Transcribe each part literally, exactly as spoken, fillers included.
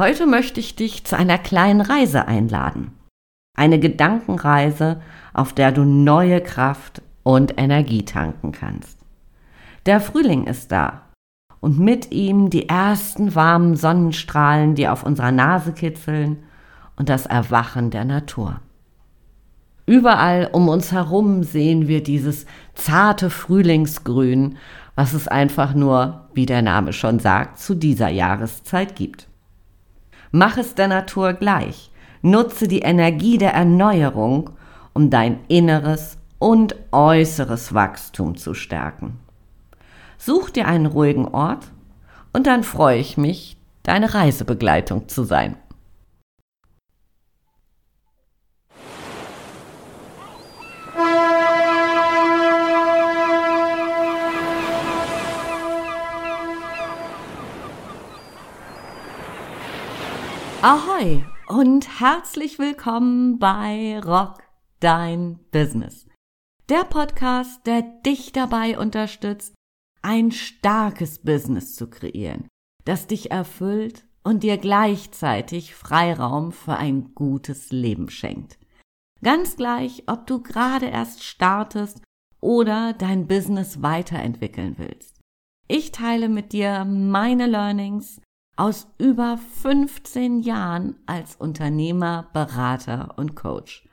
Heute möchte ich dich zu einer kleinen Reise einladen. Eine Gedankenreise, auf der du neue Kraft und Energie tanken kannst. Der Frühling ist da und mit ihm die ersten warmen Sonnenstrahlen, die auf unserer Nase kitzeln, und das Erwachen der Natur. Überall um uns herum sehen wir dieses zarte Frühlingsgrün, was es einfach nur, wie der Name schon sagt, zu dieser Jahreszeit gibt. Mach es der Natur gleich. Nutze die Energie der Erneuerung, um dein inneres und äußeres Wachstum zu stärken. Such dir einen ruhigen Ort und dann freue ich mich, deine Reisebegleitung zu sein. Ahoi und herzlich willkommen bei Rock Dein Business, der Podcast, der dich dabei unterstützt, ein starkes Business zu kreieren, das dich erfüllt und dir gleichzeitig Freiraum für ein gutes Leben schenkt. Ganz gleich, ob du gerade erst startest oder dein Business weiterentwickeln willst. Ich teile mit dir meine Learnings aus über fünfzehn Jahren als Unternehmer, Berater und Coach.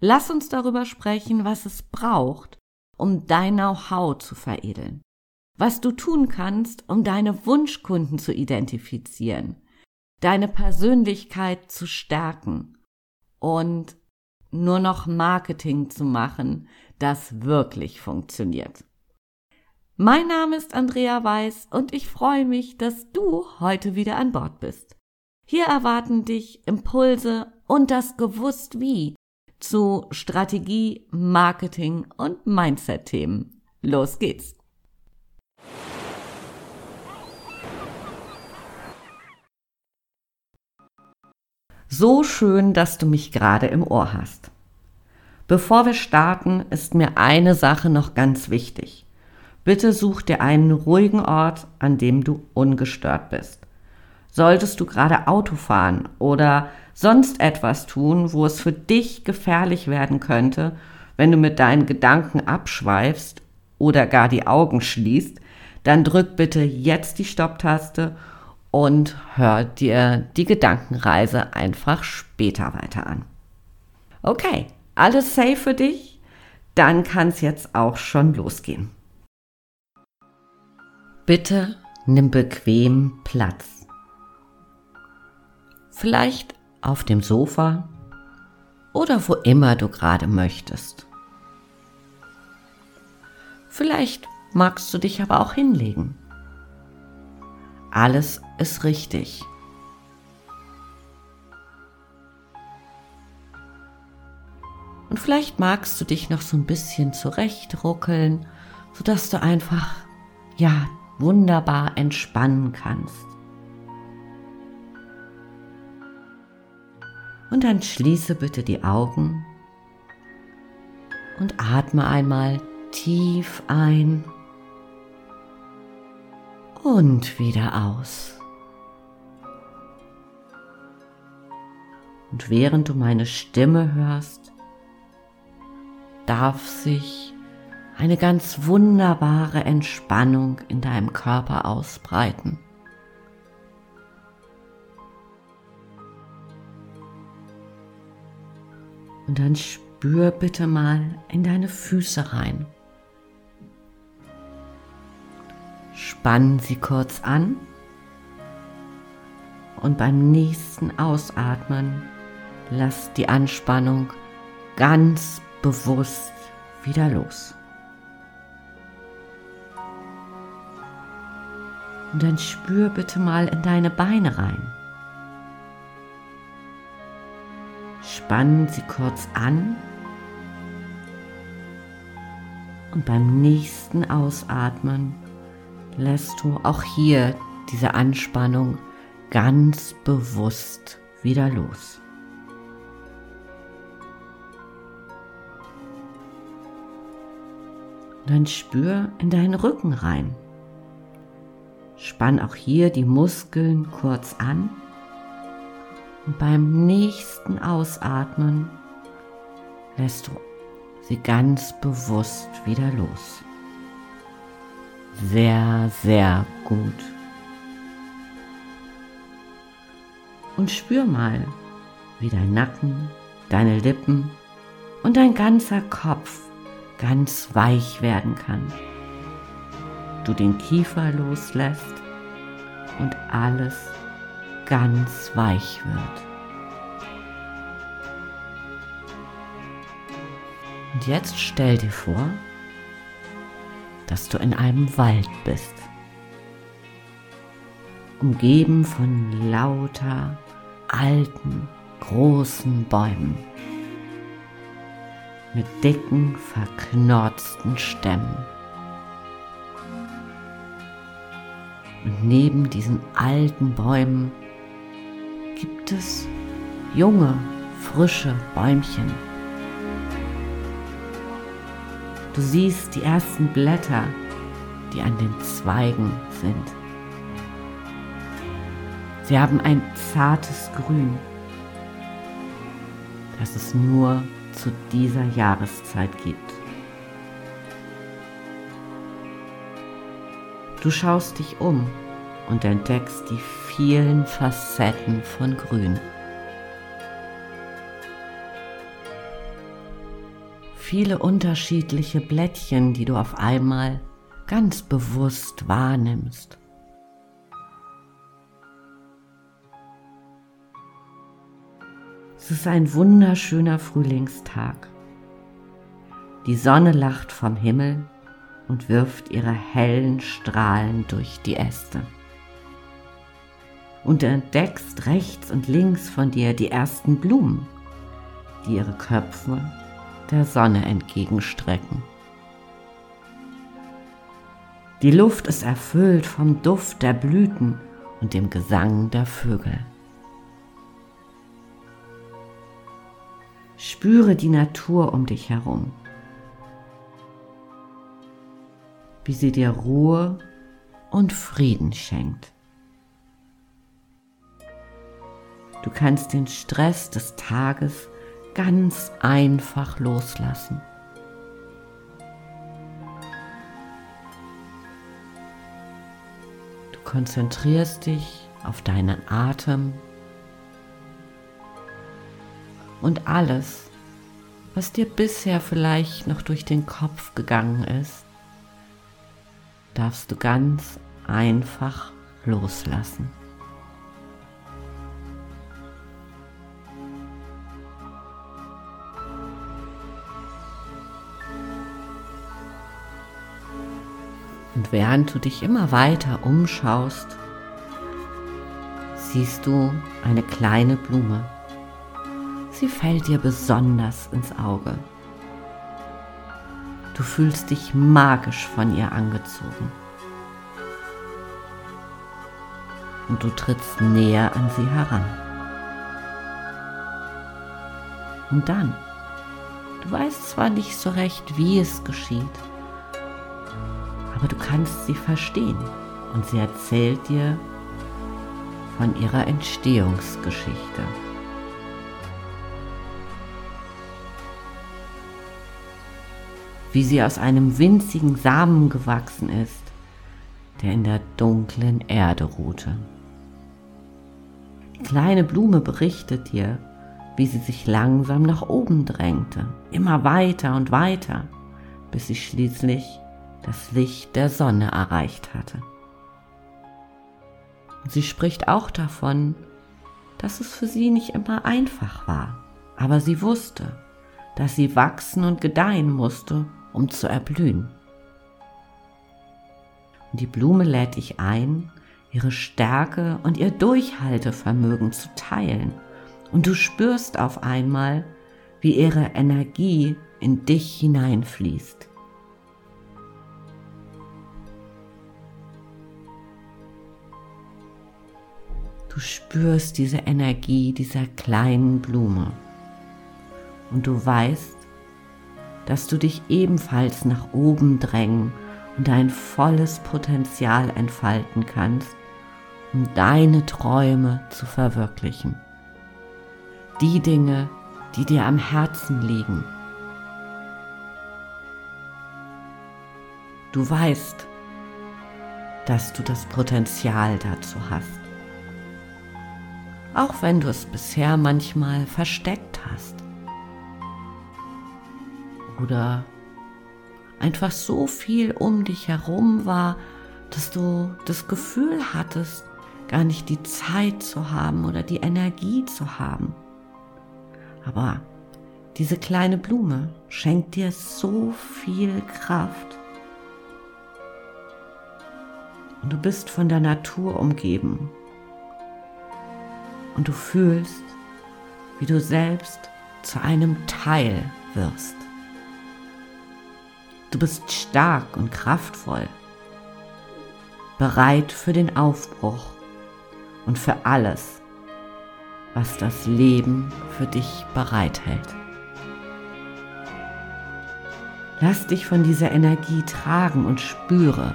Lass uns darüber sprechen, was es braucht, um dein Know-how zu veredeln, was du tun kannst, um deine Wunschkunden zu identifizieren, deine Persönlichkeit zu stärken und nur noch Marketing zu machen, das wirklich funktioniert. Mein Name ist Andrea Weiß und ich freue mich, dass du heute wieder an Bord bist. Hier erwarten dich Impulse und das Gewusst-Wie zu Strategie, Marketing und Mindset-Themen. Los geht's! So schön, dass du mich gerade im Ohr hast. Bevor wir starten, ist mir eine Sache noch ganz wichtig. Bitte such dir einen ruhigen Ort, an dem du ungestört bist. Solltest du gerade Auto fahren oder sonst etwas tun, wo es für dich gefährlich werden könnte, wenn du mit deinen Gedanken abschweifst oder gar die Augen schließt, dann drück bitte jetzt die Stopptaste und hör dir die Gedankenreise einfach später weiter an. Okay, alles safe für dich? Dann kann's jetzt auch schon losgehen. Bitte nimm bequem Platz. Vielleicht auf dem Sofa oder wo immer du gerade möchtest. Vielleicht magst du dich aber auch hinlegen. Alles ist richtig. Und vielleicht magst du dich noch so ein bisschen zurechtruckeln, sodass du einfach, ja, wunderbar entspannen kannst. Und dann schließe bitte die Augen und atme einmal tief ein und wieder aus. Und während du meine Stimme hörst, darf sich eine ganz wunderbare Entspannung in deinem Körper ausbreiten. Und dann spür bitte mal in deine Füße rein. Spann sie kurz an und beim nächsten Ausatmen lass die Anspannung ganz bewusst wieder los. Und dann spür bitte mal in deine Beine rein. Spann sie kurz an und beim nächsten Ausatmen lässt du auch hier diese Anspannung ganz bewusst wieder los. Und dann spür in deinen Rücken rein. Spann auch hier die Muskeln kurz an Und beim nächsten Ausatmen lässt du sie ganz bewusst wieder los. Sehr, sehr gut. Und spür mal, wie dein Nacken, deine Lippen und dein ganzer Kopf ganz weich werden kann. Du den Kiefer loslässt und alles ganz weich wird. Und jetzt stell dir vor, dass du in einem Wald bist, umgeben von lauter alten, großen Bäumen mit dicken, verknorzten Stämmen. Und neben diesen alten Bäumen gibt es junge, frische Bäumchen. Du siehst die ersten Blätter, die an den Zweigen sind. Sie haben ein zartes Grün, das es nur zu dieser Jahreszeit gibt. Du schaust dich um und entdeckst die vielen Facetten von Grün. Viele unterschiedliche Blättchen, die du auf einmal ganz bewusst wahrnimmst. Es ist ein wunderschöner Frühlingstag. Die Sonne lacht vom Himmel und wirft ihre hellen Strahlen durch die Äste. Und du entdeckst rechts und links von dir die ersten Blumen, die ihre Köpfe der Sonne entgegenstrecken. Die Luft ist erfüllt vom Duft der Blüten und dem Gesang der Vögel. Spüre die Natur um dich herum, wie sie dir Ruhe und Frieden schenkt. Du kannst den Stress des Tages ganz einfach loslassen. Du konzentrierst dich auf deinen Atem und alles, was dir bisher vielleicht noch durch den Kopf gegangen ist, darfst du ganz einfach loslassen. Und während du dich immer weiter umschaust, siehst du eine kleine Blume. Sie fällt dir besonders ins Auge. Du fühlst dich magisch von ihr angezogen. Und du trittst näher an sie heran. Und dann, du weißt zwar nicht so recht, wie es geschieht, aber du kannst sie verstehen und sie erzählt dir von ihrer Entstehungsgeschichte. Wie sie aus einem winzigen Samen gewachsen ist, der in der dunklen Erde ruhte. Die kleine Blume berichtet dir, wie sie sich langsam nach oben drängte, immer weiter und weiter, bis sie schließlich das Licht der Sonne erreicht hatte. Sie spricht auch davon, dass es für sie nicht immer einfach war, aber sie wusste, dass sie wachsen und gedeihen musste, um zu erblühen. Und die Blume lädt dich ein, ihre Stärke und ihr Durchhaltevermögen zu teilen. Und du spürst auf einmal, wie ihre Energie in dich hineinfließt. Du spürst diese Energie dieser kleinen Blume. Und du weißt, dass du dich ebenfalls nach oben drängen und dein volles Potenzial entfalten kannst, um deine Träume zu verwirklichen. die Dinge, die dir am Herzen liegen. Du weißt, dass du das Potenzial dazu hast, auch wenn du es bisher manchmal versteckt hast oder einfach so viel um dich herum war, dass du das Gefühl hattest, gar nicht die Zeit zu haben oder die Energie zu haben. Aber diese kleine Blume schenkt dir so viel Kraft. Und du bist von der Natur umgeben. Und du fühlst, wie du selbst zu einem Teil wirst. Du bist stark und kraftvoll, bereit für den Aufbruch und für alles, was das Leben für dich bereithält. Lass dich von dieser Energie tragen und spüre,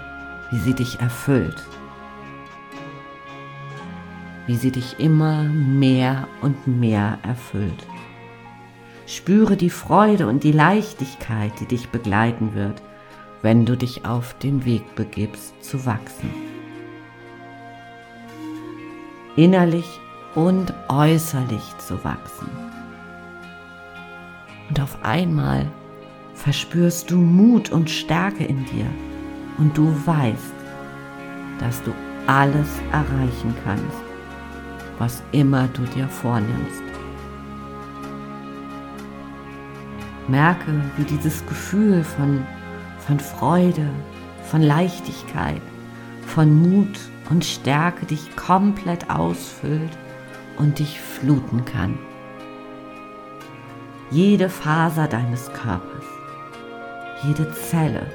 wie sie dich erfüllt, wie sie dich immer mehr und mehr erfüllt. Spüre die Freude und die Leichtigkeit, die dich begleiten wird, wenn du dich auf den Weg begibst, zu wachsen. Innerlich und äußerlich zu wachsen. Und auf einmal verspürst du Mut und Stärke in dir und du weißt, dass du alles erreichen kannst, was immer du dir vornimmst. Merke, wie dieses Gefühl von, von Freude, von Leichtigkeit, von Mut und Stärke dich komplett ausfüllt und dich fluten kann. Jede Faser deines Körpers, jede Zelle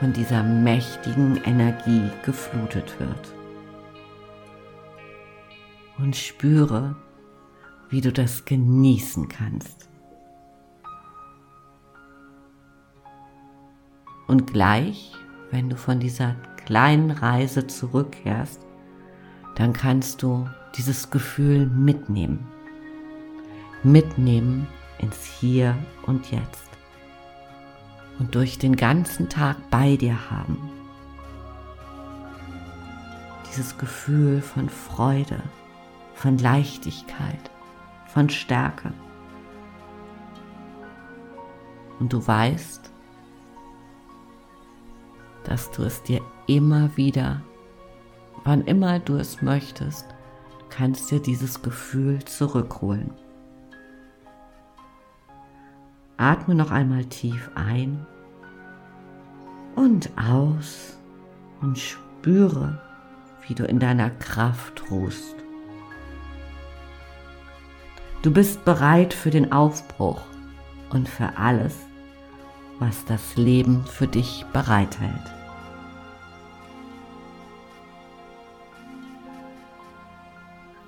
von dieser mächtigen Energie geflutet wird. Und spüre, wie du das genießen kannst. Und gleich, wenn du von dieser kleinen Reise zurückkehrst, dann kannst du dieses Gefühl mitnehmen. Mitnehmen ins Hier und Jetzt. Und durch den ganzen Tag bei dir haben. Dieses Gefühl von Freude, von Leichtigkeit, von Stärke. Und du weißt, dass du es dir immer wieder, wann immer du es möchtest, kannst dir dieses Gefühl zurückholen. Atme noch einmal tief ein und aus und spüre, wie du in deiner Kraft ruhst. Du bist bereit für den Aufbruch und für alles, was das Leben für dich bereithält.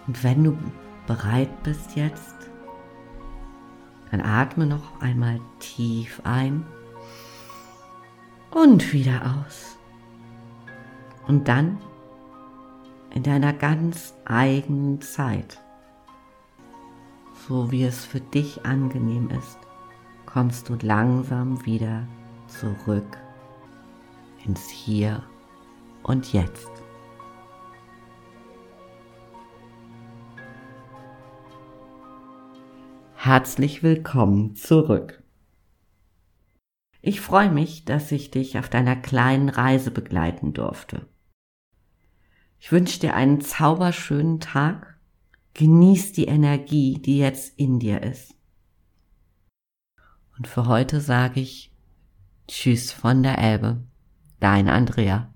Und wenn du bereit bist jetzt, dann atme noch einmal tief ein und wieder aus. Und dann in deiner ganz eigenen Zeit, so wie es für dich angenehm ist, kommst du langsam wieder zurück ins Hier und Jetzt. Herzlich willkommen zurück. Ich freue mich, dass ich dich auf deiner kleinen Reise begleiten durfte. Ich wünsche dir einen zauberschönen Tag. Genieß die Energie, die jetzt in dir ist. Und für heute sage ich Tschüss von der Elbe, dein Andrea.